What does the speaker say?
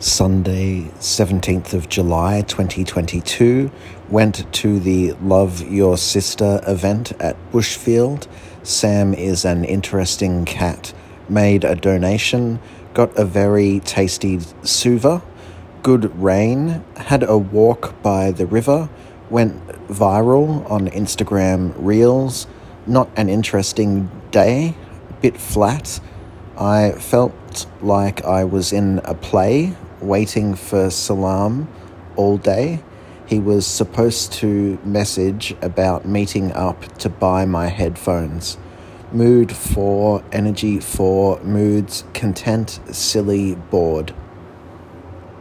Sunday, 17th of July, 2022, went to the Love Your Sister event at Bushfield. Sam is an interesting cat. Made a donation, got a very tasty suva, good rain, had a walk by the river, went viral on Instagram Reels. Not an interesting day, a bit flat. I felt like I was in a play, waiting for Salam all day. He was supposed to message about meeting up to buy my headphones. Mood 4, energy 4, moods, content, silly, bored.